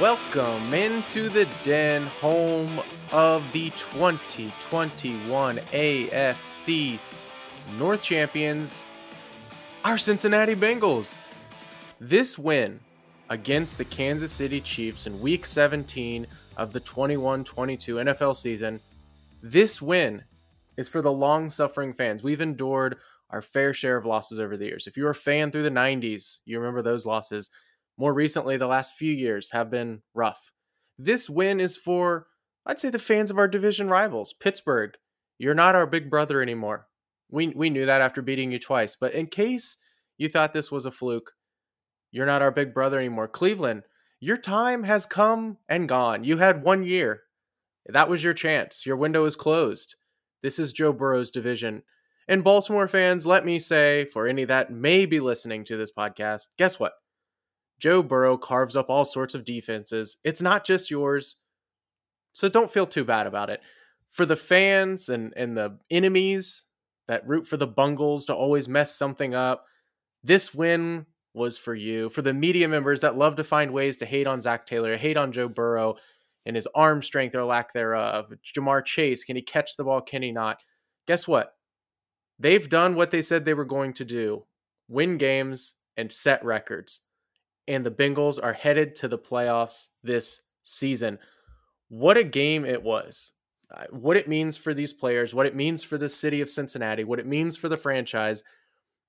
Welcome into the den, home of the 2021 AFC North champions, our Cincinnati Bengals. This win against the Kansas City Chiefs in Week 17 of the 21-22 NFL season, this win is for the long-suffering fans. We've endured our fair share of losses over the years. If you were a fan through the 90s, you remember those losses. More recently, the last few years have been rough. This win is for, I'd say, the fans of our division rivals. Pittsburgh, you're not our big brother anymore. We knew that after beating you twice. But in case you thought this was a fluke, you're not our big brother anymore. Cleveland, your time has come and gone. You had 1 year. That was your chance. Your window is closed. This is Joe Burrow's division. And Baltimore fans, let me say, for any that may be listening to this podcast, guess what? Joe Burrow carves up all sorts of defenses. It's not just yours, so don't feel too bad about it. For the fans and the enemies that root for the Bungles to always mess something up, this win was for you. For the media members that love to find ways to hate on Zac Taylor, hate on Joe Burrow and his arm strength or lack thereof. Ja'Marr Chase, can he catch the ball? Can he not? Guess what? They've done what they said they were going to do. Win games and set records. And the Bengals are headed to the playoffs this season. What a game it was. What it means for these players, what it means for the city of Cincinnati, what it means for the franchise,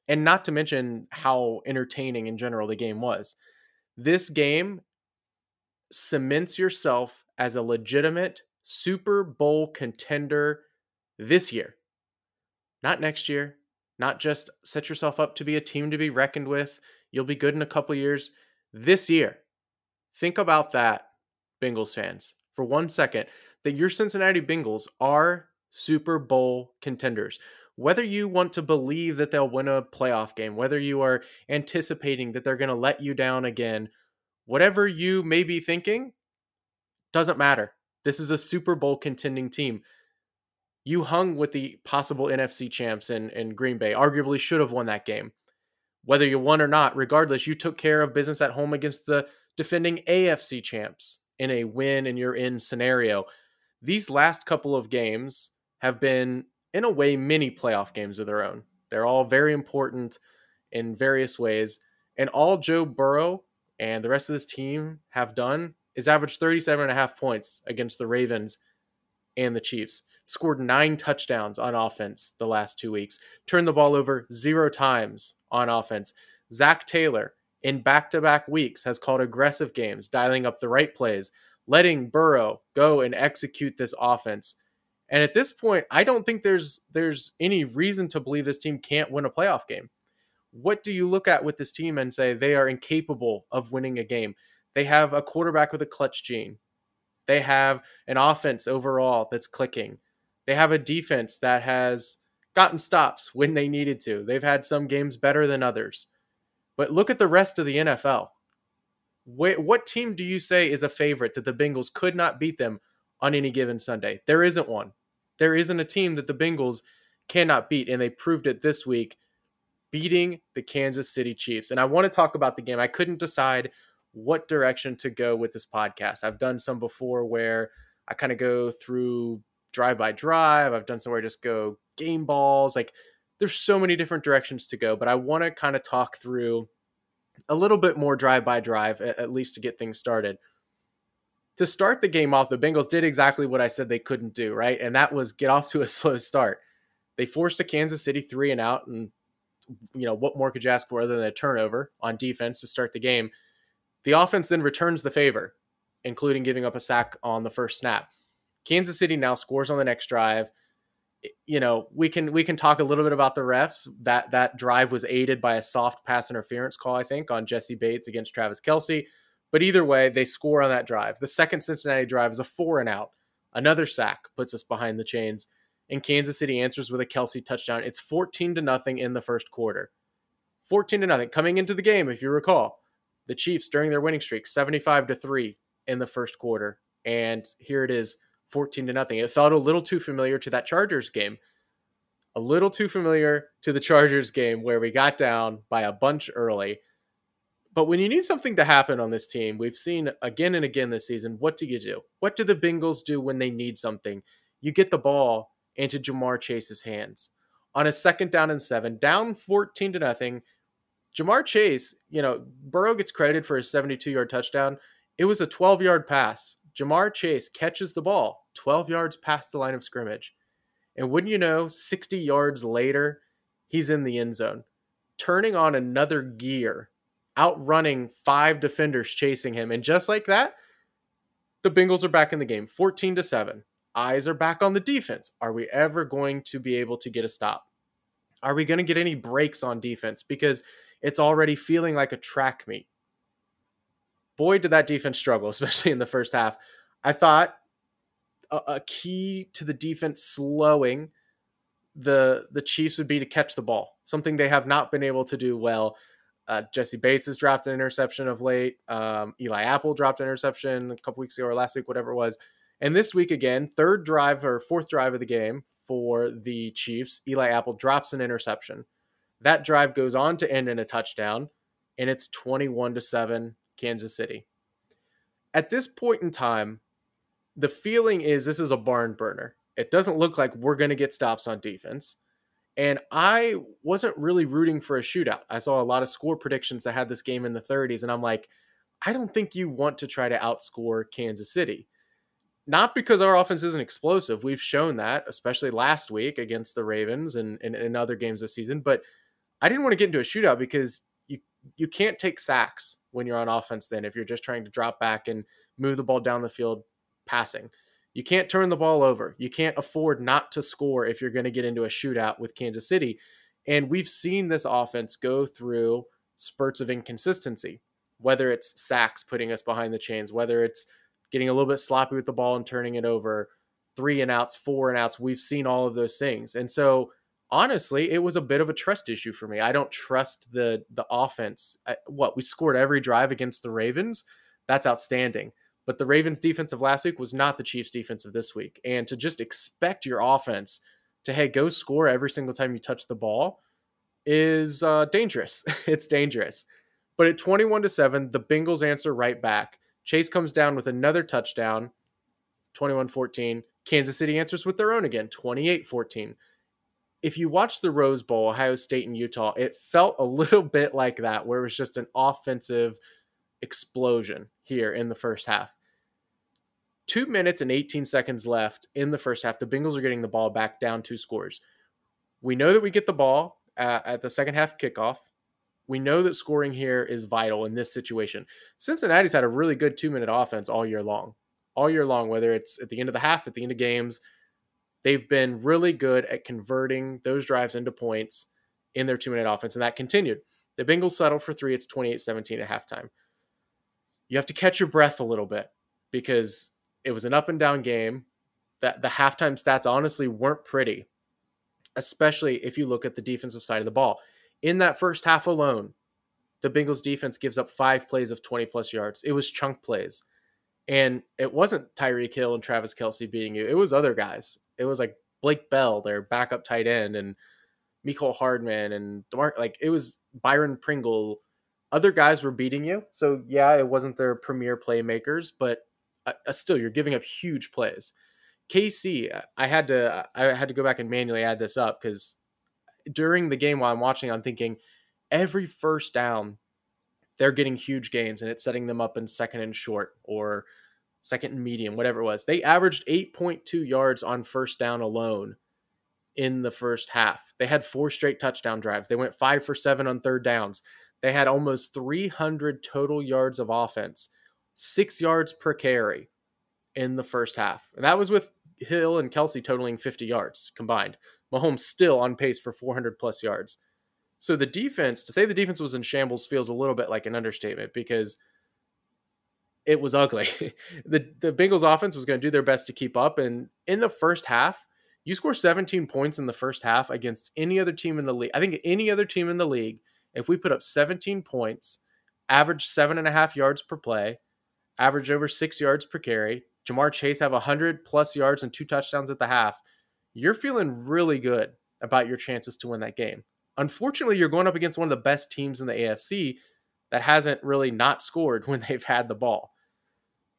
and not to mention how entertaining in general the game was. This game cements yourself as a legitimate Super Bowl contender this year. Not next year. Not just set yourself up to be a team to be reckoned with. You'll be good in a couple years. This year, think about that, Bengals fans, for 1 second, that your Cincinnati Bengals are Super Bowl contenders. Whether you want to believe that they'll win a playoff game, whether you are anticipating that they're going to let you down again, whatever you may be thinking, doesn't matter. This is a Super Bowl contending team. You hung with the possible NFC champs in Green Bay, arguably should have won that game. Whether you won or not, regardless, you took care of business at home against the defending AFC champs in a win and you're in scenario. These last couple of games have been, in a way, mini playoff games of their own. They're all very important in various ways. And all Joe Burrow and the rest of this team have done is average 37.5 points against the Ravens and the Chiefs. Scored 9 touchdowns on offense the last 2 weeks. Turned the ball over 0 times on offense. Zac Taylor, in back-to-back weeks, has called aggressive games, dialing up the right plays, letting Burrow go and execute this offense. And at this point, I don't think there's any reason to believe this team can't win a playoff game. What do you look at with this team and say they are incapable of winning a game? They have a quarterback with a clutch gene. They have an offense overall that's clicking. They have a defense that has gotten stops when they needed to. They've had some games better than others. But look at the rest of the NFL. What team do you say is a favorite that the Bengals could not beat them on any given Sunday? There isn't one. There isn't a team that the Bengals cannot beat, and they proved it this week, beating the Kansas City Chiefs. And I want to talk about the game. I couldn't decide what direction to go with this podcast. I've done some before where I kind of go through drive by drive. I've done some where I just go game balls. Like, there's so many different directions to go, but I want to kind of talk through a little bit more drive by drive, at least to get things started. To start the game off, the Bengals did exactly what I said they couldn't do, right? And that was get off to a slow start. They forced a Kansas City 3-and-out, and you know what more could you ask for other than a turnover on defense to start the game? The offense then returns the favor, including giving up a sack on the first snap. Kansas City now scores on the next drive. You know, we can talk a little bit about the refs. That drive was aided by a soft pass interference call, I think, on Jesse Bates against Travis Kelce. But either way, they score on that drive. The second Cincinnati drive is a 4-and-out. Another sack puts us behind the chains, and Kansas City answers with a Kelce touchdown. It's 14-0 in the first quarter. 14-0 coming into the game, if you recall. The Chiefs, during their winning streak, 75-3 in the first quarter. And here it is, 14-0. It felt a little too familiar to that Chargers game. A little too familiar to the Chargers game where we got down by a bunch early. But when you need something to happen on this team, we've seen again and again this season, what do you do? What do the Bengals do when they need something? You get the ball into Ja'Marr Chase's hands. On a 2nd down and 7, down 14-0, Ja'Marr Chase, Burrow gets credited for his 72-yard touchdown. It was a 12-yard pass. Ja'Marr Chase catches the ball 12 yards past the line of scrimmage. And wouldn't you know, 60 yards later, he's in the end zone, turning on another gear, outrunning 5 defenders chasing him. And just like that, the Bengals are back in the game, 14-7. Eyes are back on the defense. Are we ever going to be able to get a stop? Are we going to get any breaks on defense? Because it's already feeling like a track meet. Boy, did that defense struggle, especially in the first half. I thought a key to the defense slowing the Chiefs would be to catch the ball, something they have not been able to do well. Jesse Bates has dropped an interception of late. Eli Apple dropped an interception a couple weeks ago or last week, whatever it was. And this week again, 4th drive of the game for the Chiefs, Eli Apple drops an interception. That drive goes on to end in a touchdown, and it's 21-7 Kansas City. At this point in time, the feeling is this is a barn burner. It doesn't look like we're going to get stops on defense. And I wasn't really rooting for a shootout. I saw a lot of score predictions that had this game in the 30s, and I'm like, I don't think you want to try to outscore Kansas City. Not because our offense isn't explosive. We've shown that, especially last week against the Ravens and in other games this season. But I didn't want to get into a shootout because you can't take sacks when you're on offense then if you're just trying to drop back and move the ball down the field passing. You can't turn the ball over. You can't afford not to score if you're going to get into a shootout with Kansas City. And we've seen this offense go through spurts of inconsistency, whether it's sacks putting us behind the chains, whether it's getting a little bit sloppy with the ball and turning it over, 3-and-outs, 4-and-outs. We've seen all of those things. And so, honestly, it was a bit of a trust issue for me. I don't trust the offense. We scored every drive against the Ravens? That's outstanding. But the Ravens' defense of last week was not the Chiefs' defense of this week. And to just expect your offense to, hey, go score every single time you touch the ball is dangerous. It's dangerous. But at 21-7, the Bengals answer right back. Chase comes down with another touchdown, 21-14. Kansas City answers with their own again, 28-14. If you watch the Rose Bowl, Ohio State and Utah, it felt a little bit like that, where it was just an offensive explosion here in the first half. 2 minutes and 18 seconds left in the first half. The Bengals are getting the ball back down 2 scores. We know that we get the ball at the second half kickoff. We know that scoring here is vital in this situation. Cincinnati's had a really good 2-minute offense all year long. All year long, whether it's at the end of the half, at the end of games, they've been really good at converting those drives into points in their 2-minute offense, and that continued. The Bengals settled for 3. It's 28-17 at halftime. You have to catch your breath a little bit because it was an up-and-down game. That the halftime stats honestly weren't pretty, especially if you look at the defensive side of the ball. In that first half alone, the Bengals defense gives up 5 plays of 20-plus yards. It was chunk plays. And it wasn't Tyreek Hill and Travis Kelce beating you. It was other guys. It was like Blake Bell, their backup tight end, and Mecole Hardman, and it was Byron Pringle. Other guys were beating you. So, yeah, it wasn't their premier playmakers, but still, you're giving up huge plays. KC, I had to go back and manually add this up because during the game while I'm watching, I'm thinking every first down, they're getting huge gains and it's setting them up in 2nd and short or 2nd and medium, whatever it was. They averaged 8.2 yards on first down alone in the first half. They had 4 straight touchdown drives. They went 5 for 7 on 3rd downs. They had almost 300 total yards of offense, 6 yards per carry in the first half. And that was with Hill and Kelce totaling 50 yards combined. Mahomes still on pace for 400-plus yards. So the defense, to say the defense was in shambles feels a little bit like an understatement because it was ugly. The Bengals offense was going to do their best to keep up. And in the first half, you score 17 points in the first half against any other team in the league. I think any other team in the league, if we put up 17 points, average 7.5 yards per play, average over 6 yards per carry, Ja'Marr Chase have 100-plus yards and 2 touchdowns at the half, you're feeling really good about your chances to win that game. Unfortunately, you're going up against one of the best teams in the AFC that hasn't really not scored when they've had the ball.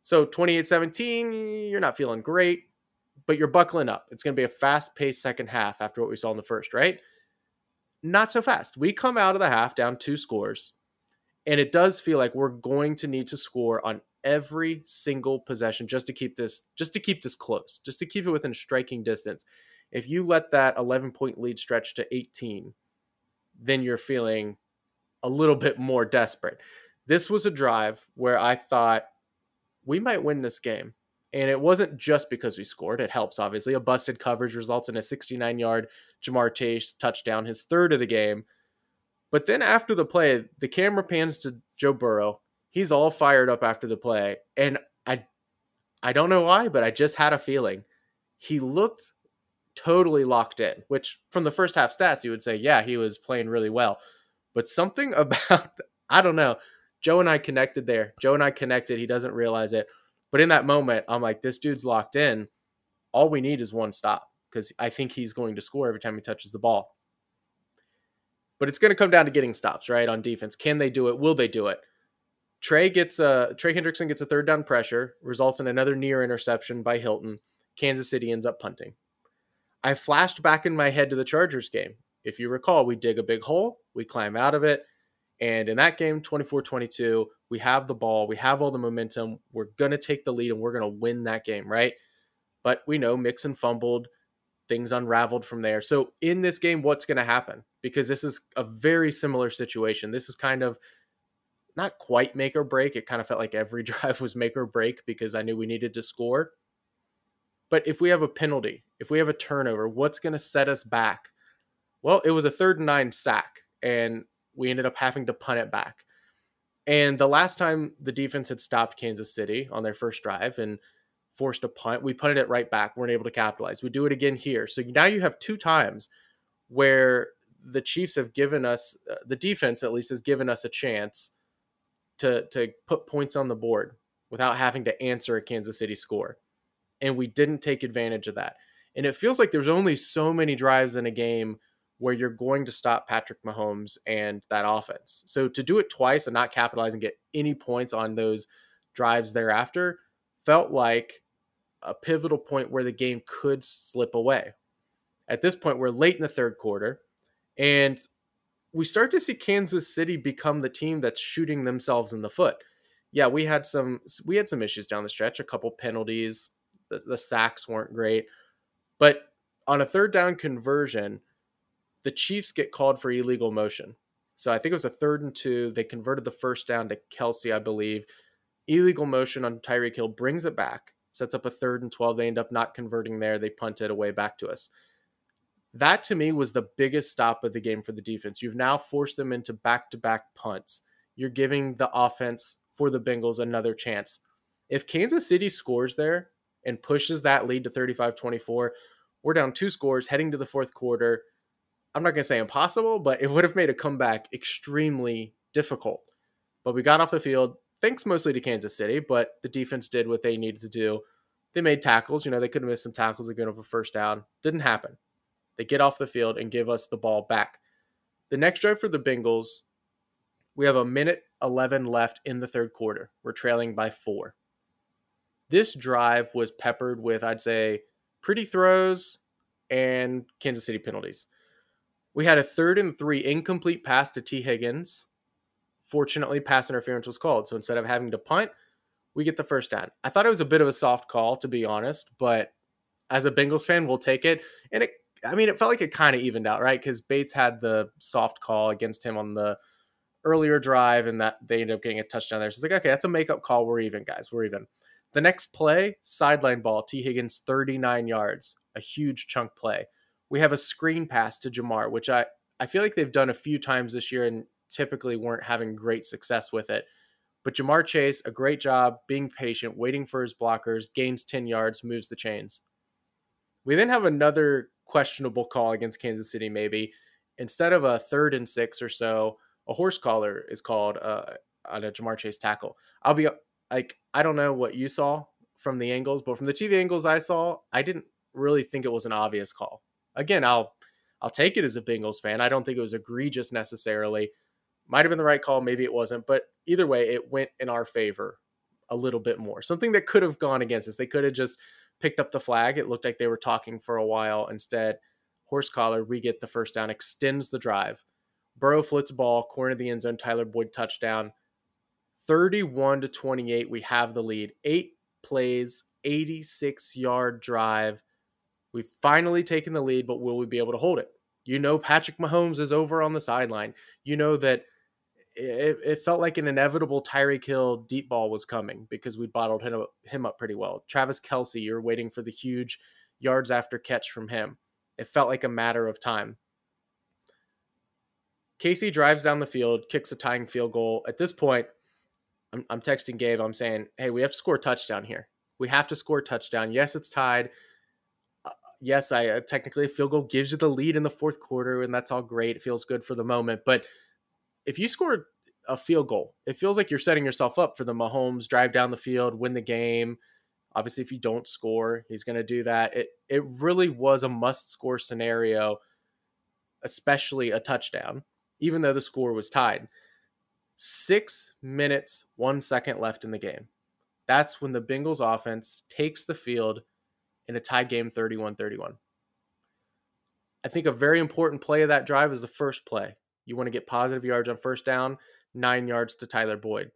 So 28-17, you're not feeling great, but you're buckling up. It's going to be a fast-paced second half after what we saw in the first, right? Not so fast. We come out of the half down 2 scores, and it does feel like we're going to need to score on every single possession just to keep this close, just to keep it within striking distance. If you let that 11-point lead stretch to 18, then you're feeling a little bit more desperate. This was a drive where I thought we might win this game. And it wasn't just because we scored. It helps, obviously. A busted coverage results in a 69-yard Ja'Marr Chase touchdown, his third of the game. But then after the play, the camera pans to Joe Burrow. He's all fired up after the play. And I don't know why, but I just had a feeling. He looked totally locked in, which from the first half stats, you would say, yeah, he was playing really well. But something about, I don't know, Joe and I connected there. Joe and I connected. He doesn't realize it. But in that moment, I'm like, this dude's locked in. All we need is one stop because I think he's going to score every time he touches the ball. But it's going to come down to getting stops, right, on defense. Can they do it? Will they do it? Trey Hendrickson gets a third down pressure, results in another near interception by Hilton. Kansas City ends up punting. I flashed back in my head to the Chargers game. If you recall, we dig a big hole, we climb out of it. And in that game, 24-22, we have the ball. We have all the momentum. We're going to take the lead, and we're going to win that game, right? But we know Mixon fumbled. Things unraveled from there. So in this game, what's going to happen? Because this is a very similar situation. This is kind of not quite make or break. It kind of felt like every drive was make or break because I knew we needed to score. But if we have a penalty, if we have a turnover, what's going to set us back? Well, it was a 3rd and 9 sack, and we ended up having to punt it back. And the last time the defense had stopped Kansas City on their first drive and forced a punt, we punted it right back. We weren't able to capitalize. We do it again here. So now you have 2 times where the Chiefs have given us, the defense at least has given us a chance to put points on the board without having to answer a Kansas City score. And we didn't take advantage of that. And it feels like there's only so many drives in a game where you're going to stop Patrick Mahomes and that offense. So to do it twice and not capitalize and get any points on those drives thereafter felt like a pivotal point where the game could slip away. At this point, we're late in the 3rd quarter, and we start to see Kansas City become the team that's shooting themselves in the foot. Yeah, we had some issues down the stretch, a couple penalties, the sacks weren't great, but on a 3rd down conversion, the Chiefs get called for illegal motion. So I think it was a 3rd and 2. They converted the 1st down to Kelce, I believe. Illegal motion on Tyreek Hill brings it back, sets up a 3rd and 12. They end up not converting there. They punt it away back to us. That, to me, was the biggest stop of the game for the defense. You've now forced them into back-to-back punts. You're giving the offense for the Bengals another chance. If Kansas City scores there and pushes that lead to 35-24, we're down 2 scores, heading to the 4th quarter. I'm not going to say impossible, but it would have made a comeback extremely difficult. But we got off the field, thanks mostly to Kansas City, but the defense did what they needed to do. They made tackles. You know, they could have missed some tackles. They got up a 1st down. Didn't happen. They get off the field and give us the ball back. The next drive for the Bengals, we have a 1:11 left in the 3rd quarter. We're trailing by 4. This drive was peppered with, I'd say, pretty throws and Kansas City penalties. We had a 3rd and 3 incomplete pass to T. Higgins. Fortunately, pass interference was called. So instead of having to punt, we get the 1st down. I thought it was a bit of a soft call, to be honest, but as a Bengals fan, we'll take it. And it felt like it kind of evened out, right? Because Bates had the soft call against him on the earlier drive, and that they ended up getting a touchdown there. So it's like, okay, that's a makeup call. We're even, guys. We're even. The next play, sideline ball, T. Higgins, 39 yards, a huge chunk play. We have a screen pass to Ja'Marr, which I feel like they've done a few times this year and typically weren't having great success with it. But Ja'Marr Chase, a great job being patient, waiting for his blockers, gains 10 yards, moves the chains. We then have another questionable call against Kansas City, maybe. Instead of a 3rd and 6 or so, a horse collar is called on a Ja'Marr Chase tackle. I'll be like, I don't know what you saw from the angles, but from the TV angles I saw, I didn't really think it was an obvious call. Again, I'll take it as a Bengals fan. I don't think it was egregious necessarily, Might have been the right call. Maybe it wasn't. But either way, it went in our favor a little bit more. Something that could have gone against us. They could have just picked up the flag. It looked like they were talking for a while. Instead, horse collar, we get the first down, extends the drive. Burrow flits ball, corner of the end zone, Tyler Boyd touchdown. 31-28, we have the lead. 8 plays, 86-yard drive. We've finally taken the lead, but will we be able to hold it? You know Patrick Mahomes is over on the sideline. You know that it felt like an inevitable Tyreek Hill deep ball was coming because we bottled him up pretty well. Travis Kelce, you're waiting for the huge yards after catch from him. It felt like a matter of time. Casey drives down the field, kicks a tying field goal. At this point, I'm texting Gabe. I'm saying, hey, we have to score a touchdown here. We have to score a touchdown. Yes, it's tied. Yes, I technically a field goal gives you the lead in the fourth quarter, and that's all great. It feels good for the moment. But if you score a field goal, it feels like you're setting yourself up for the Mahomes drive down the field, win the game. Obviously, if you don't score, he's going to do that. It really was a must-score scenario, especially a touchdown, even though the score was tied. 6 minutes, 1 second left in the game. That's when the Bengals offense takes the field in a tie game, 31-31. I think a very important play of that drive is the first play. You want to get positive yards on first down, 9 yards to Tyler Boyd.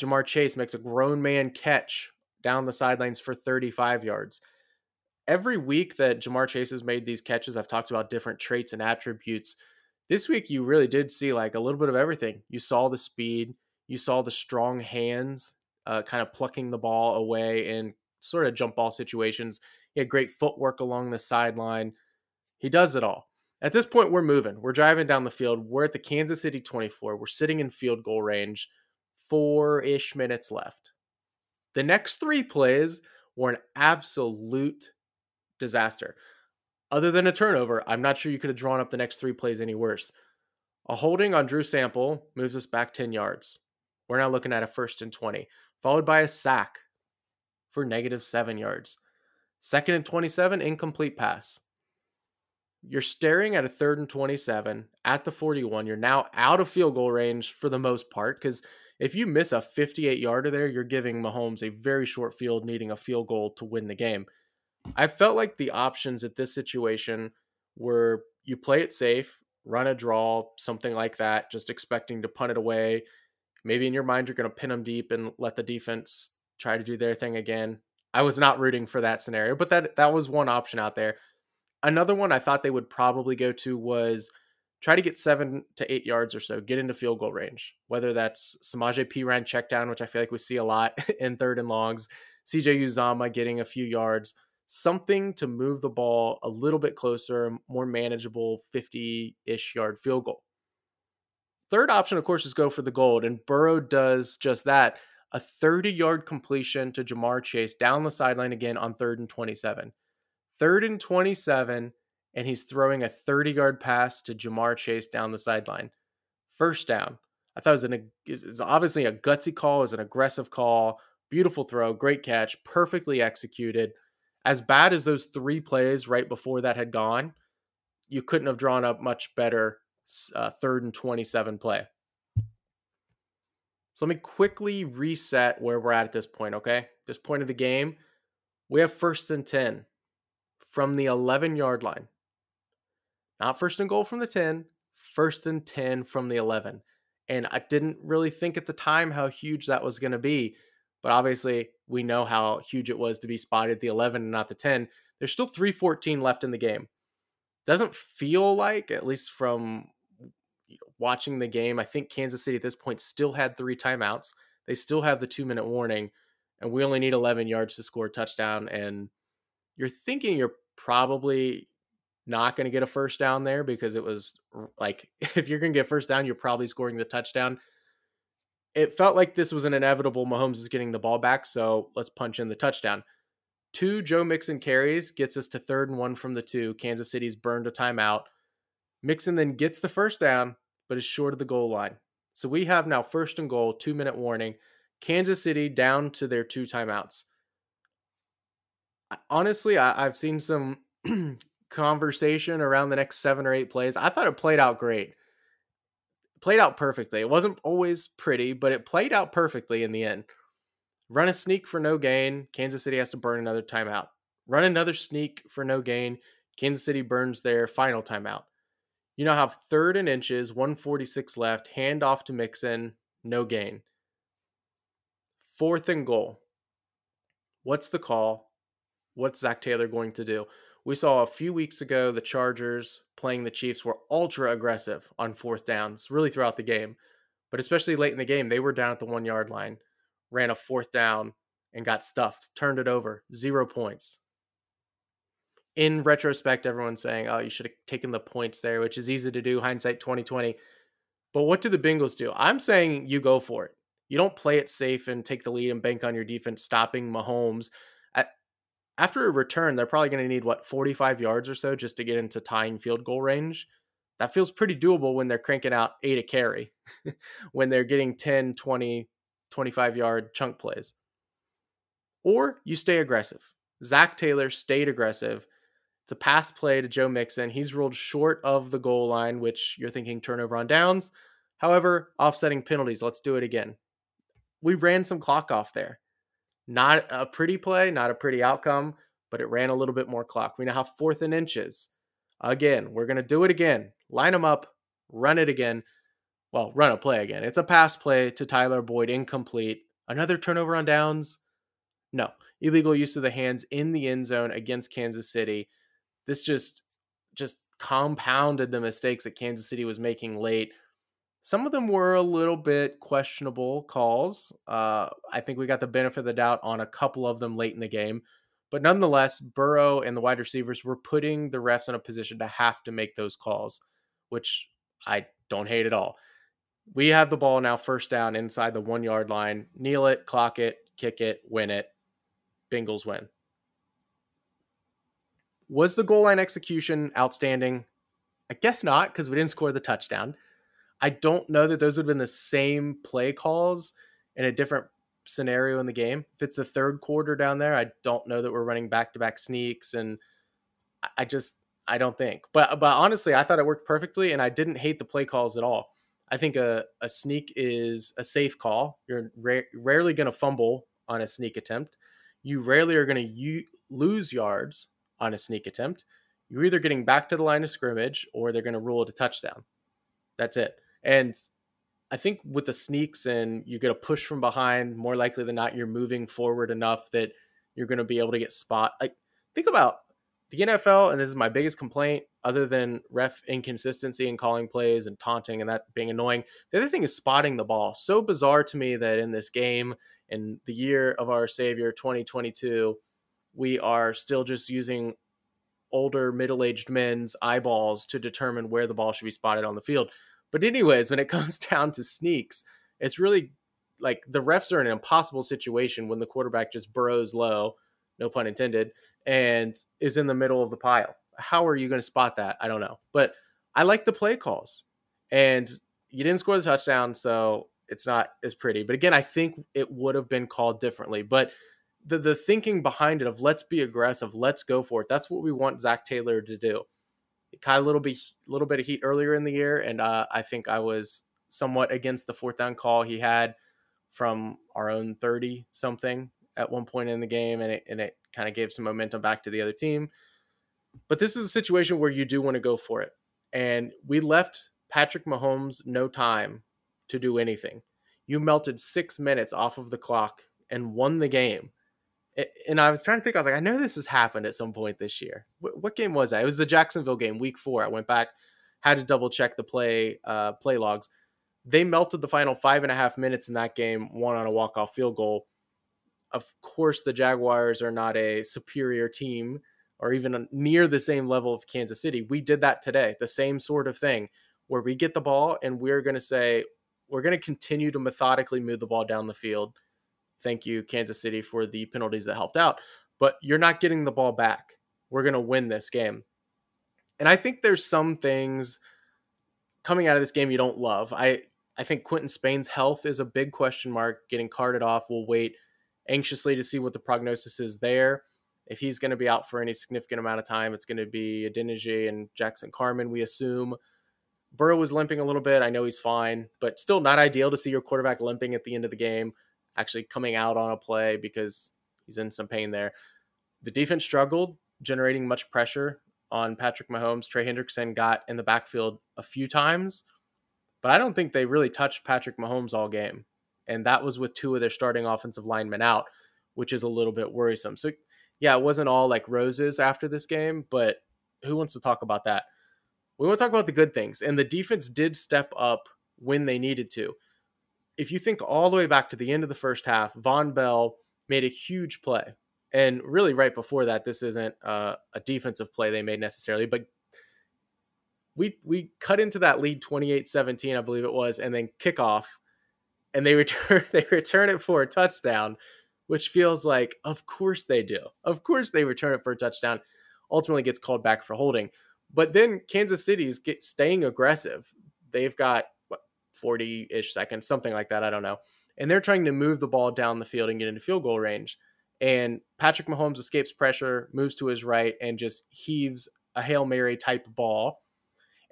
Ja'Marr Chase makes a grown man catch down the sidelines for 35 yards. Every week that Ja'Marr Chase has made these catches, I've talked about different traits and attributes. This week, you really did see like a little bit of everything. You saw the speed. You saw the strong hands kind of plucking the ball away and sort of jump ball situations. He had great footwork along the sideline. He does it all. At this point, we're moving. We're driving down the field. We're at the Kansas City 24. We're sitting in field goal range. 4-ish minutes left. The next 3 plays were an absolute disaster. Other than a turnover, I'm not sure you could have drawn up the next 3 plays any worse. A holding on Drew Sample moves us back 10 yards. We're now looking at a 1st and 20, followed by a sack for -7 yards. 2nd and 27, incomplete pass. You're staring at a 3rd and 27 at the 41. You're now out of field goal range for the most part, because if you miss a 58-yarder there, you're giving Mahomes a very short field, needing a field goal to win the game. I felt like the options at this situation were you play it safe, run a draw, something like that, just expecting to punt it away. Maybe in your mind, you're going to pin them deep and let the defense try to do their thing again. I was not rooting for that scenario, but that was one option out there. Another one I thought they would probably go to was try to get 7 to 8 yards or so, get into field goal range, whether that's Samaje Perine check down, which I feel like we see a lot in 3rd and longs, CJ Uzomah getting a few yards, something to move the ball a little bit closer, more manageable 50-ish yard field goal. Third option, of course, is go for the gold, and Burrow does just that. A 30-yard completion to Ja'Marr Chase down the sideline again on 3rd and 27. 3rd and 27, and he's throwing a 30-yard pass to Ja'Marr Chase down the sideline. First down. I thought it was obviously a gutsy call. It was an aggressive call. Beautiful throw. Great catch. Perfectly executed. As bad as those 3 plays right before that had gone, you couldn't have drawn up much better 3rd and 27 play. So let me quickly reset where we're at this point, okay? This point of the game, we have 1st and 10 from the 11-yard line. Not 1st and goal from the 10, 1st and 10 from the 11. And I didn't really think at the time how huge that was going to be. But obviously, we know how huge it was to be spotted at the 11 and not the 10. There's still 3:14 left in the game. Doesn't feel like, at least from watching the game, I think Kansas City at this point still had 3 timeouts. They still have the 2-minute warning, and we only need 11 yards to score a touchdown. And you're thinking you're probably not going to get a first down there, because it was like, if you're going to get first down, you're probably scoring the touchdown. It felt like this was an inevitable Mahomes is getting the ball back, so let's punch in the touchdown. 2 Joe Mixon carries gets us to 3rd and 1 from the 2. Kansas City's burned a timeout. Mixon then gets the first down, but is short of the goal line. So we have now 1st and goal, 2-minute warning. Kansas City down to their 2 timeouts. Honestly, I've seen some conversation around the next 7 or 8 plays. I thought it played out great. played out perfectly. It wasn't always pretty, but it played out perfectly in the end. Run a sneak for no gain. Kansas City has to burn another timeout. Run another sneak for no gain. Kansas City burns their final timeout. You now have third and inches, 146 left, hand off to Mixon, no gain. Fourth and goal. What's the call? What's Zac Taylor going to do? We saw a few weeks ago the Chargers playing the Chiefs were ultra aggressive on fourth downs, really throughout the game. But especially late in the game, they were down at the 1 yard line, ran a fourth down and got stuffed, turned it over, 0 points. In retrospect, everyone's saying, oh, you should have taken the points there, which is easy to do, hindsight 2020. But what do the Bengals do? I'm saying you go for it. You don't play it safe and take the lead and bank on your defense stopping Mahomes. After a return, they're probably going to need, 45 yards or so just to get into tying field goal range. That feels pretty doable when they're cranking out 8 a carry, when they're getting 10, 20, 25-yard chunk plays. Or you stay aggressive. Zac Taylor stayed aggressive. It's a pass play to Joe Mixon. He's ruled short of the goal line, which you're thinking turnover on downs. However, offsetting penalties. Let's do it again. We ran some clock off there. Not a pretty play, not a pretty outcome, but it ran a little bit more clock. We now have fourth and inches. Again, we're going to do it again. Line them up, run it again. Well, run a play again. It's a pass play to Tyler Boyd, incomplete. Another turnover on downs? No. Illegal use of the hands in the end zone against Kansas City. This just compounded the mistakes that Kansas City was making late. Some of them were a little bit questionable calls. I think we got the benefit of the doubt on a couple of them late in the game. But nonetheless, Burrow and the wide receivers were putting the refs in a position to have to make those calls, which I don't hate at all. We have the ball now first down inside the 1 yard line. Kneel it, clock it, kick it, win it. Bengals win. Was the goal line execution outstanding? I guess not, because we didn't score the touchdown. I don't know that those would have been the same play calls in a different scenario in the game. If it's the third quarter down there, I don't know that we're running back-to-back sneaks, and I don't think. But honestly, I thought it worked perfectly, and I didn't hate the play calls at all. I think a sneak is a safe call. You're rarely going to fumble on a sneak attempt. You rarely are going to lose yards on a sneak attempt. You're either getting back to the line of scrimmage, or they're going to rule it a touchdown. That's it. And I think with the sneaks and you get a push from behind, more likely than not, you're moving forward enough that you're going to be able to get spot. Like, think about the NFL, and this is my biggest complaint other than ref inconsistency and calling plays and taunting and that being annoying. The other thing is spotting the ball. So bizarre to me that in this game, in the year of our savior, 2022, we are still just using older middle-aged men's eyeballs to determine where the ball should be spotted on the field. But anyways, when it comes down to sneaks, it's really like the refs are in an impossible situation when the quarterback just burrows low, no pun intended, and is in the middle of the pile. How are you going to spot that? I don't know. But I like the play calls. And you didn't score the touchdown, so it's not as pretty. But again, I think it would have been called differently. But the thinking behind it of let's be aggressive, let's go for it, that's what we want Zac Taylor to do. It caught a little bit of heat earlier in the year, and I think I was somewhat against the fourth down call he had from our own 30-something at one point in the game, and it kind of gave some momentum back to the other team. But this is a situation where you do want to go for it, and we left Patrick Mahomes no time to do anything. You melted 6 minutes off of the clock and won the game. And I was trying to think, I was like, I know this has happened at some point this year. What game was that? It was the Jacksonville game, week 4. I went back, had to double check the play logs. They melted the final 5.5 minutes in that game, won on a walk-off field goal. Of course, the Jaguars are not a superior team or even near the same level of Kansas City. We did that today, the same sort of thing, where we get the ball and we're going to say, we're going to continue to methodically move the ball down the field. Thank you, Kansas City, for the penalties that helped out. But you're not getting the ball back. We're going to win this game. And I think there's some things coming out of this game you don't love. I think Quentin Spain's health is a big question mark. Getting carted off, we'll wait anxiously to see what the prognosis is there. If he's going to be out for any significant amount of time, it's going to be Adeniji and Jackson Carman, we assume. Burrow was limping a little bit. I know he's fine, but still not ideal to see your quarterback limping at the end of the game, actually coming out on a play because he's in some pain there. The defense struggled, generating much pressure on Patrick Mahomes. Trey Hendrickson got in the backfield a few times, but I don't think they really touched Patrick Mahomes all game. And that was with two of their starting offensive linemen out, which is a little bit worrisome. So yeah, it wasn't all like roses after this game, but who wants to talk about that? We want to talk about the good things. And the defense did step up when they needed to. If you think all the way back to the end of the first half, Von Bell made a huge play. And really right before that, this isn't a defensive play they made necessarily, but we cut into that lead 28-17, I believe it was, and then kickoff, and they return it for a touchdown, which feels like, of course they do. Of course they return it for a touchdown. Ultimately gets called back for holding. But then Kansas City's staying aggressive. They've got 40-ish seconds, something like that. I don't know. And they're trying to move the ball down the field and get into field goal range. And Patrick Mahomes escapes pressure, moves to his right, and just heaves a Hail Mary type ball.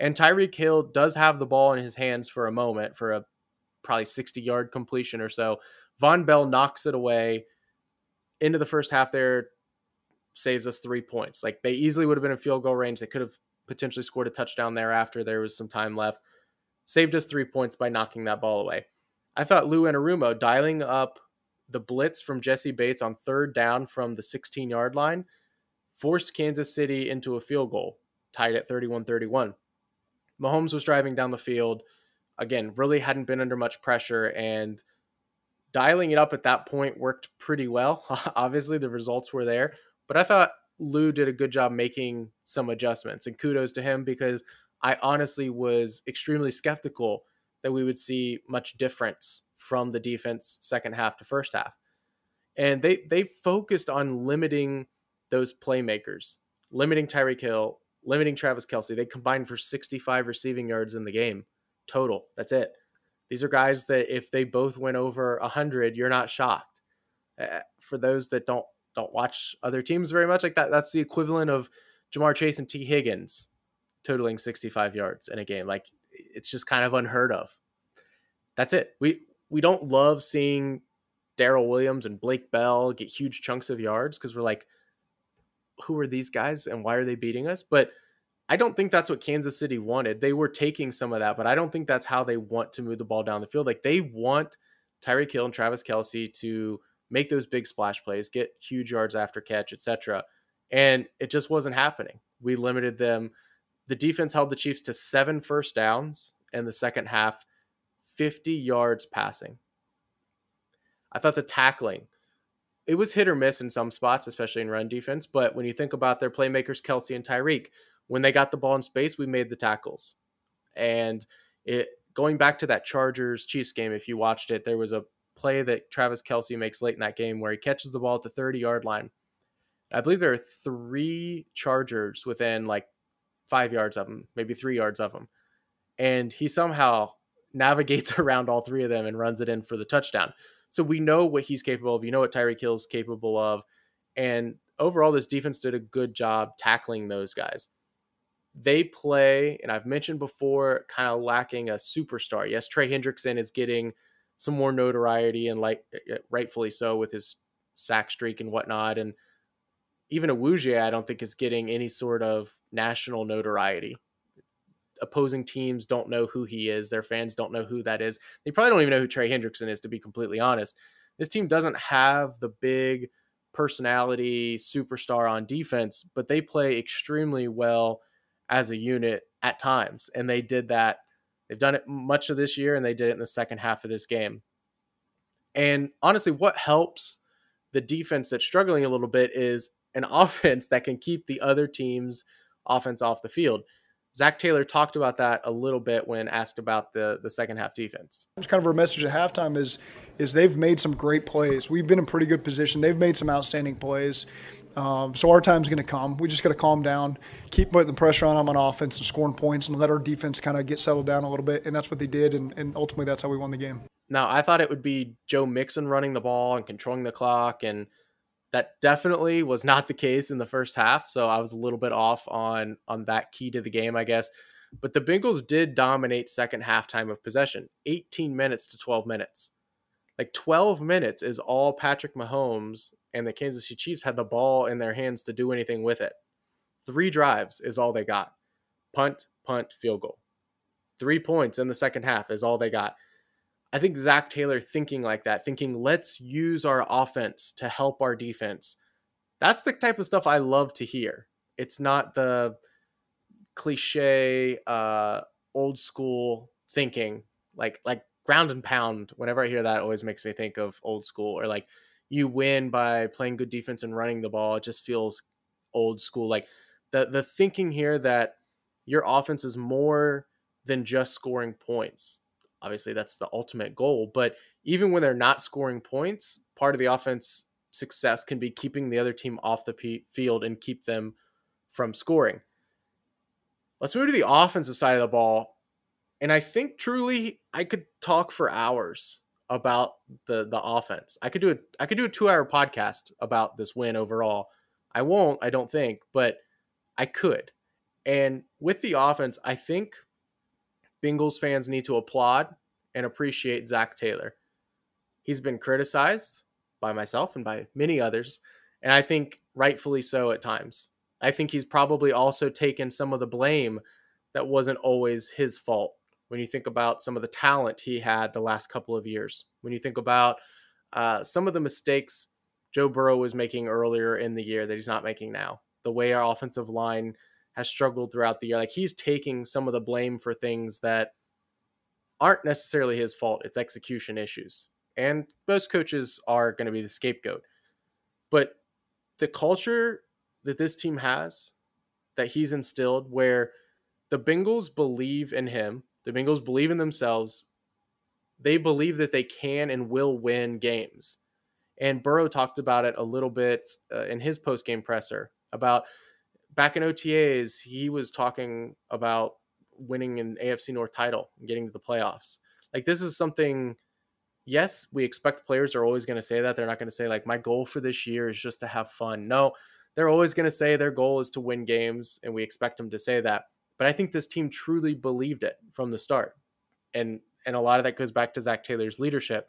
And Tyreek Hill does have the ball in his hands for a moment for a probably 60-yard completion or so. Von Bell knocks it away. Into the first half there, saves us 3 points. Like, they easily would have been in field goal range. They could have potentially scored a touchdown thereafter. There was some time left. Saved us 3 points by knocking that ball away. I thought Lou Anarumo dialing up the blitz from Jesse Bates on third down from the 16-yard line forced Kansas City into a field goal, tied at 31-31. Mahomes was driving down the field. Again, really hadn't been under much pressure, and dialing it up at that point worked pretty well. Obviously, the results were there, but I thought Lou did a good job making some adjustments, and kudos to him, because I honestly was extremely skeptical that we would see much difference from the defense second half to first half. And they focused on limiting those playmakers, limiting Tyreek Hill, limiting Travis Kelce. They combined for 65 receiving yards in the game total. That's it. These are guys that if they both went over 100, you're not shocked. For those that don't watch other teams very much, like that's the equivalent of Ja'Marr Chase and T. Higgins totaling 65 yards in a game. Like, it's just kind of unheard of. That's it. We don't love seeing Darrell Williams and Blake Bell get huge chunks of yards, because we're like, who are these guys and why are they beating us? But I don't think that's what Kansas City wanted. They were taking some of that, but I don't think that's how they want to move the ball down the field. Like, they want Tyreek Hill and Travis Kelce to make those big splash plays, get huge yards after catch, etc. And it just wasn't happening. We limited them. The defense held the Chiefs to 7 first downs in the second half, 50 yards passing. I thought the tackling, it was hit or miss in some spots, especially in run defense. But when you think about their playmakers, Kelce and Tyreek, when they got the ball in space, we made the tackles. And going back to that Chargers-Chiefs game, if you watched it, there was a play that Travis Kelce makes late in that game where he catches the ball at the 30-yard line. I believe there are 3 Chargers within like 5 yards of him, maybe 3 yards of him. And he somehow navigates around all 3 of them and runs it in for the touchdown. So we know what he's capable of. You know what Tyreek Hill's capable of. And overall, this defense did a good job tackling those guys. They play, and I've mentioned before, kind of lacking a superstar. Yes, Trey Hendrickson is getting some more notoriety, and like rightfully so, with his sack streak and whatnot. And even Awuzie, I don't think, is getting any sort of national notoriety. Opposing teams don't know who he is. Their fans don't know who that is. They probably don't even know who Trey Hendrickson is, to be completely honest. This team doesn't have the big personality superstar on defense, but they play extremely well as a unit at times. And they did that. They've done it much of this year, and they did it in the second half of this game. And honestly, what helps the defense that's struggling a little bit is an offense that can keep the other team's offense off the field. Zac Taylor talked about that a little bit when asked about the second half defense. It's kind of our message at halftime is they've made some great plays. We've been in pretty good position. They've made some outstanding plays. So our time's going to come. We just got to calm down, keep putting the pressure on them on offense and scoring points, and let our defense kind of get settled down a little bit. And that's what they did, and ultimately that's how we won the game. Now, I thought it would be Joe Mixon running the ball and controlling the clock, and that definitely was not the case in the first half. So I was a little bit off on that key to the game, I guess. But the Bengals did dominate second halftime of possession, 18 minutes to 12 minutes. Like 12 minutes is all Patrick Mahomes and the Kansas City Chiefs had the ball in their hands to do anything with it. 3 drives is all they got. Punt, punt, field goal. 3 points in the second half is all they got. I think Zac Taylor thinking like that, thinking let's use our offense to help our defense. That's the type of stuff I love to hear. It's not the cliche, old school thinking, like ground and pound. Whenever I hear that, it always makes me think of old school, or like you win by playing good defense and running the ball. It just feels old school. Like the thinking here that your offense is more than just scoring points. Obviously, that's the ultimate goal. But even when they're not scoring points, part of the offense success can be keeping the other team off the field and keep them from scoring. Let's move to the offensive side of the ball. And I think truly I could talk for hours about the offense. I could do a 2-hour podcast about this win overall. I won't, I don't think, but I could. And with the offense, I think Bengals fans need to applaud and appreciate Zac Taylor. He's been criticized by myself and by many others, and I think rightfully so at times. I think he's probably also taken some of the blame that wasn't always his fault. When you think about some of the talent he had the last couple of years, when you think about some of the mistakes Joe Burrow was making earlier in the year that he's not making now, the way our offensive line has struggled throughout the year, like he's taking some of the blame for things that aren't necessarily his fault. It's execution issues. And most coaches are going to be the scapegoat. But the culture that this team has, that he's instilled, where the Bengals believe in him, the Bengals believe in themselves, they believe that they can and will win games. And Burrow talked about it a little bit in his post-game presser about back in OTAs, he was talking about winning an AFC North title and getting to the playoffs. Like this is something, yes, we expect players are always going to say that. They're not going to say like, my goal for this year is just to have fun. No, they're always going to say their goal is to win games, and we expect them to say that. But I think this team truly believed it from the start. And a lot of that goes back to Zac Taylor's leadership.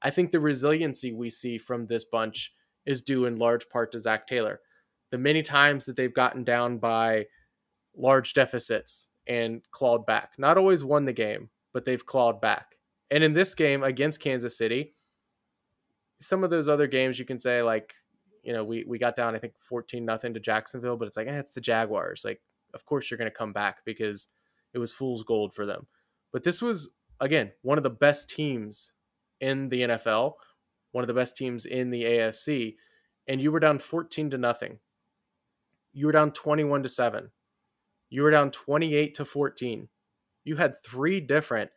I think the resiliency we see from this bunch is due in large part to Zac Taylor. The many times that they've gotten down by large deficits and clawed back. Not always won the game, but they've clawed back. And in this game against Kansas City, some of those other games you can say like, you know, we got down, I think 14-0 to Jacksonville, but it's like, it's the Jaguars. Like, of course you're going to come back because it was fool's gold for them. But this was, again, one of the best teams in the NFL, one of the best teams in the AFC, and you were down 14-0. You were down 21-7. You were down 28-14. You had 3 different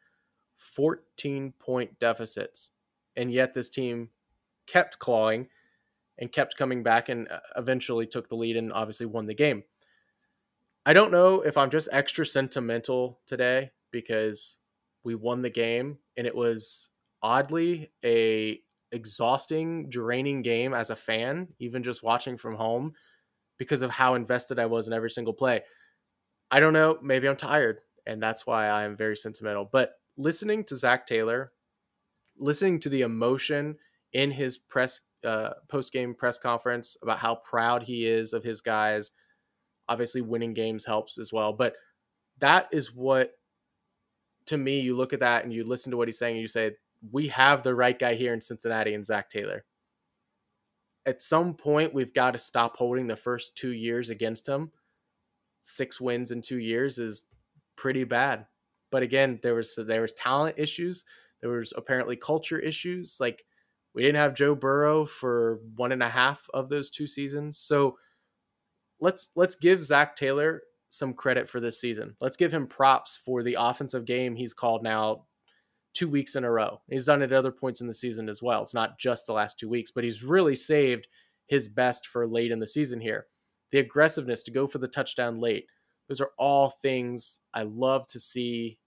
14-point deficits, and yet this team kept clawing and kept coming back and eventually took the lead and obviously won the game. I don't know if I'm just extra sentimental today because we won the game, and it was oddly a exhausting, draining game as a fan, even just watching from home, because of how invested I was in every single play. I don't know, maybe I'm tired, and that's why I'm very sentimental. But listening to Zac Taylor, listening to the emotion in his post-game press conference about how proud he is of his guys, obviously winning games helps as well, but that is what, to me, you look at that and you listen to what he's saying and you say, we have the right guy here in Cincinnati and Zac Taylor. At some point, we've got to stop holding the first 2 years against him. 6 wins in 2 years is pretty bad. But again, there was talent issues. There was apparently culture issues. Like we didn't have Joe Burrow for 1.5 of those 2 seasons. So let's give Zac Taylor some credit for this season. Let's give him props for the offensive game he's called now 2 weeks in a row. He's done it at other points in the season as well. It's not just the last 2 weeks, but he's really saved his best for late in the season here. The aggressiveness to go for the touchdown late. Those are all things I love to see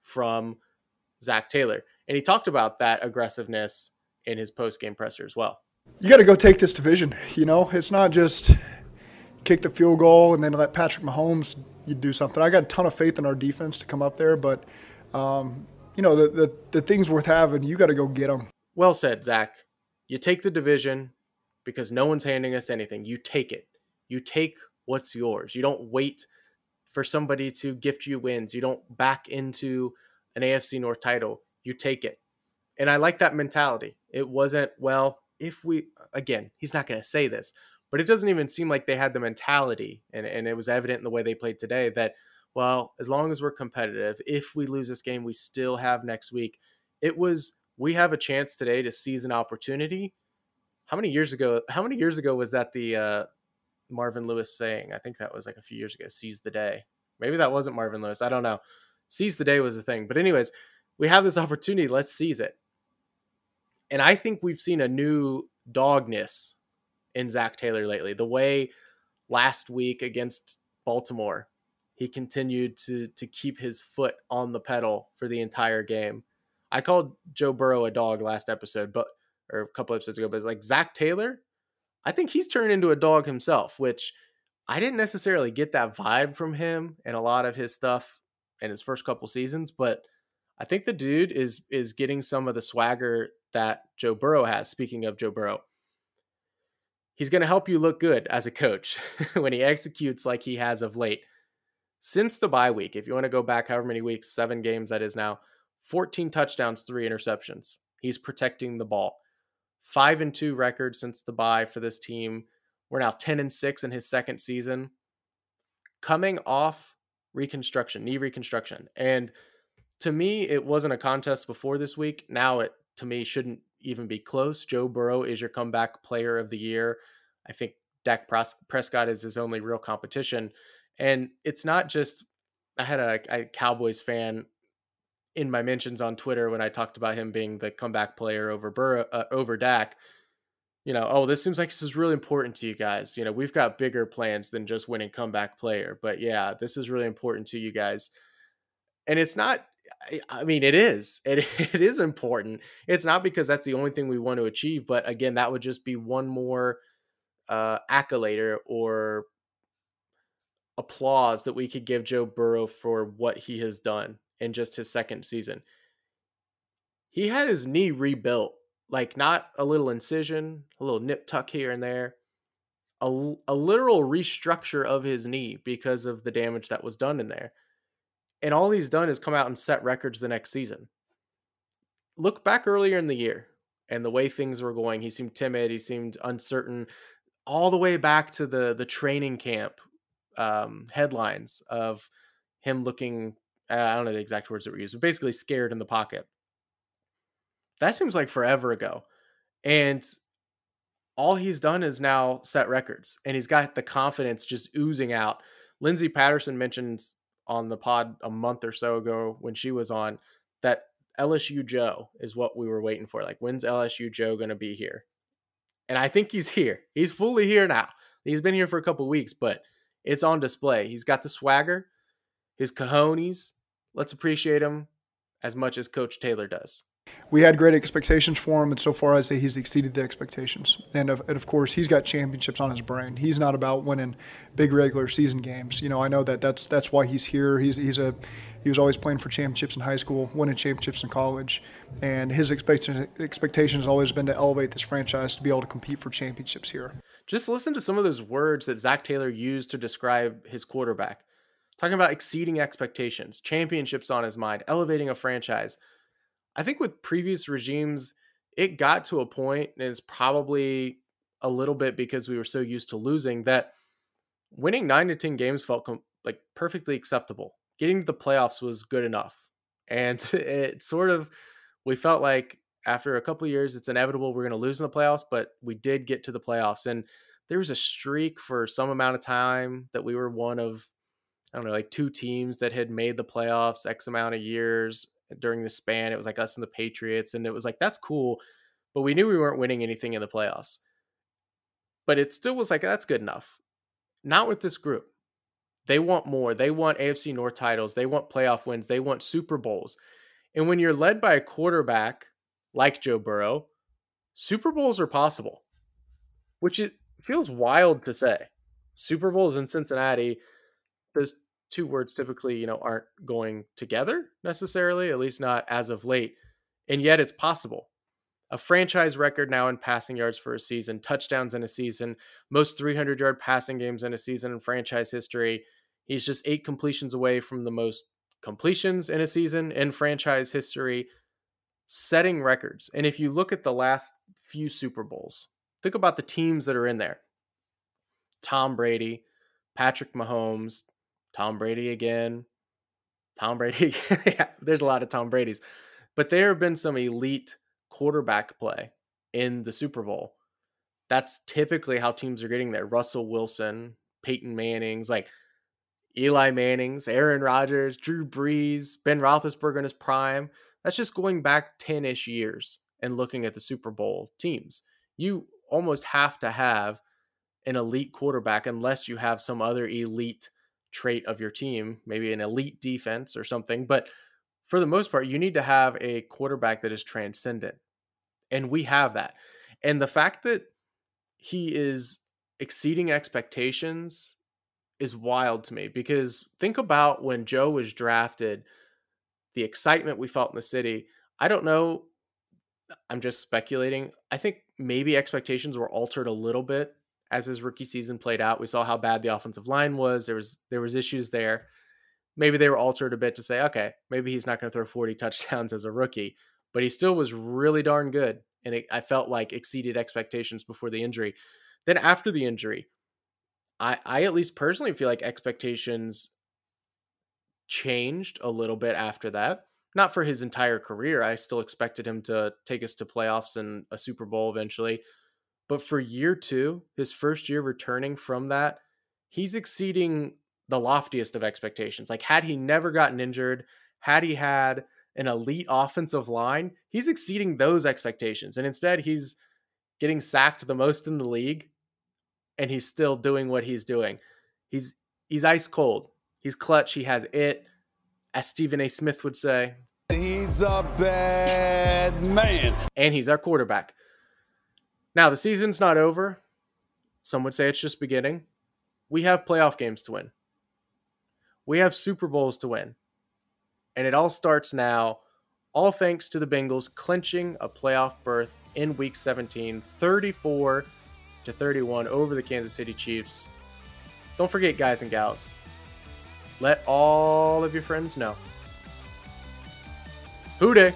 from Zac Taylor. And he talked about that aggressiveness in his post-game presser as well. You got to go take this division. You know, it's not just kick the field goal and then let Patrick Mahomes you do something. I got a ton of faith in our defense to come up there, but you know, the things worth having, you got to go get them. Well said, Zach. You take the division because no one's handing us anything. You take it. You take what's yours. You don't wait for somebody to gift you wins. You don't back into an AFC North title. You take it. And I like that mentality. It wasn't, well, if we, again, he's not going to say this, but it doesn't even seem like they had the mentality. And it was evident in the way they played today that, well, as long as we're competitive, if we lose this game, we still have next week. It was, we have a chance today to seize an opportunity. How many years ago was that the Marvin Lewis saying? I think that was like a few years ago, seize the day. Maybe that wasn't Marvin Lewis. I don't know. Seize the day was the thing. But anyways, we have this opportunity. Let's seize it. And I think we've seen a new dogness in Zac Taylor lately. The way last week against Baltimore, he continued to keep his foot on the pedal for the entire game. I called Joe Burrow a dog last episode, or a couple episodes ago, but it's like Zac Taylor, I think he's turned into a dog himself, which I didn't necessarily get that vibe from him and a lot of his stuff in his first couple seasons, but I think the dude is getting some of the swagger that Joe Burrow has. Speaking of Joe Burrow, he's going to help you look good as a coach when he executes like he has of late. Since the bye week, if you want to go back however many weeks, 7 games that is now, 14 touchdowns, 3 interceptions. He's protecting the ball. 5-2 record since the bye for this team. We're now 10-6 in his second season. Coming off reconstruction, knee reconstruction. And to me, it wasn't a contest before this week. Now it, to me, shouldn't even be close. Joe Burrow is your comeback player of the year. I think Dak Prescott is his only real competition. And it's not just, I had a Cowboys fan in my mentions on Twitter when I talked about him being the comeback player over Burrow, over Dak, you know, oh, this seems like this is really important to you guys. You know, we've got bigger plans than just winning comeback player, but yeah, this is really important to you guys. And it's not, I mean, it is important. It's not because that's the only thing we want to achieve, but again, that would just be one more accolade or applause that we could give Joe Burrow for what he has done in just his second season. He had his knee rebuilt, like not a little incision, a little nip tuck here and there, a literal restructure of his knee because of the damage that was done in there. And all he's done is come out and set records the next season. Look back earlier in the year and the way things were going. He seemed timid. He seemed uncertain all the way back to the training camp headlines of him looking, I don't know the exact words that were used, but basically scared in the pocket. That seems like forever ago. And all he's done is now set records, and he's got the confidence just oozing out. Lindsay Patterson mentioned on the pod a month or so ago when she was on that LSU Joe is what we were waiting for. Like, when's LSU Joe going to be here? And I think he's here. He's fully here now. He's been here for a couple of weeks, but it's on display. He's got the swagger, his cojones. Let's appreciate him as much as Coach Taylor does. We had great expectations for him, and so far I'd say he's exceeded the expectations. And of course, he's got championships on his brain. He's not about winning big regular season games. You know, I know that's why he's here. He was always playing for championships in high school, winning championships in college, and his expectation has always been to elevate this franchise to be able to compete for championships here. Just listen to some of those words that Zac Taylor used to describe his quarterback. Talking about exceeding expectations, championships on his mind, elevating a franchise. I think with previous regimes, it got to a point, and it's probably a little bit because we were so used to losing, that winning 9 to 10 games felt like perfectly acceptable. Getting to the playoffs was good enough. And it sort of, we felt like after a couple of years, it's inevitable we're going to lose in the playoffs, but we did get to the playoffs. And there was a streak for some amount of time that we were one of, I don't know, like 2 teams that had made the playoffs X amount of years during the span. It was like us and the Patriots. And it was like, that's cool. But we knew we weren't winning anything in the playoffs. But it still was like, that's good enough. Not with this group. They want more. They want AFC North titles. They want playoff wins. They want Super Bowls. And when you're led by a quarterback like Joe Burrow, Super Bowls are possible, which it feels wild to say. Super Bowls in Cincinnati, those two words typically, you know, aren't going together necessarily, at least not as of late. And yet it's possible. A franchise record now in passing yards for a season, touchdowns in a season, most 300-yard passing games in a season in franchise history. He's just 8 completions away from the most completions in a season in franchise history, setting records. And if you look at the last few Super Bowls, think about the teams that are in there. Tom Brady, Patrick Mahomes, Tom Brady again, Tom Brady again. Yeah, there's a lot of Tom Brady's. But there have been some elite quarterback play in the Super Bowl. That's typically how teams are getting there. Russell Wilson, Peyton Manning's, like Eli Manning's, Aaron Rodgers, Drew Brees, Ben Roethlisberger in his prime. That's just going back 10-ish years and looking at the Super Bowl teams. You almost have to have an elite quarterback unless you have some other elite trait of your team, maybe an elite defense or something. But for the most part, you need to have a quarterback that is transcendent. And we have that. And the fact that he is exceeding expectations is wild to me, because think about when Joe was drafted, the excitement we felt in the city. I don't know. I'm just speculating. I think maybe expectations were altered a little bit as his rookie season played out. We saw how bad the offensive line was. There was issues there. Maybe they were altered a bit to say, okay, maybe he's not going to throw 40 touchdowns as a rookie, but he still was really darn good. And I felt like exceeded expectations before the injury. Then after the injury, I at least personally feel like expectations changed a little bit after that. Not for his entire career. I still expected him to take us to playoffs and a Super Bowl eventually. But for year two, his first year returning from that, he's exceeding the loftiest of expectations. Like, had he never gotten injured, had he had an elite offensive line, he's exceeding those expectations. And instead, he's getting sacked the most in the league, and he's still doing what he's doing. He's ice cold. He's clutch. He has it. As Stephen A. Smith would say, he's a bad man. And he's our quarterback. Now, the season's not over. Some would say it's just beginning. We have playoff games to win. We have Super Bowls to win. And it all starts now, all thanks to the Bengals clinching a playoff berth in Week 17, 34-31 over the Kansas City Chiefs. Don't forget, guys and gals, let all of your friends know. Hootie!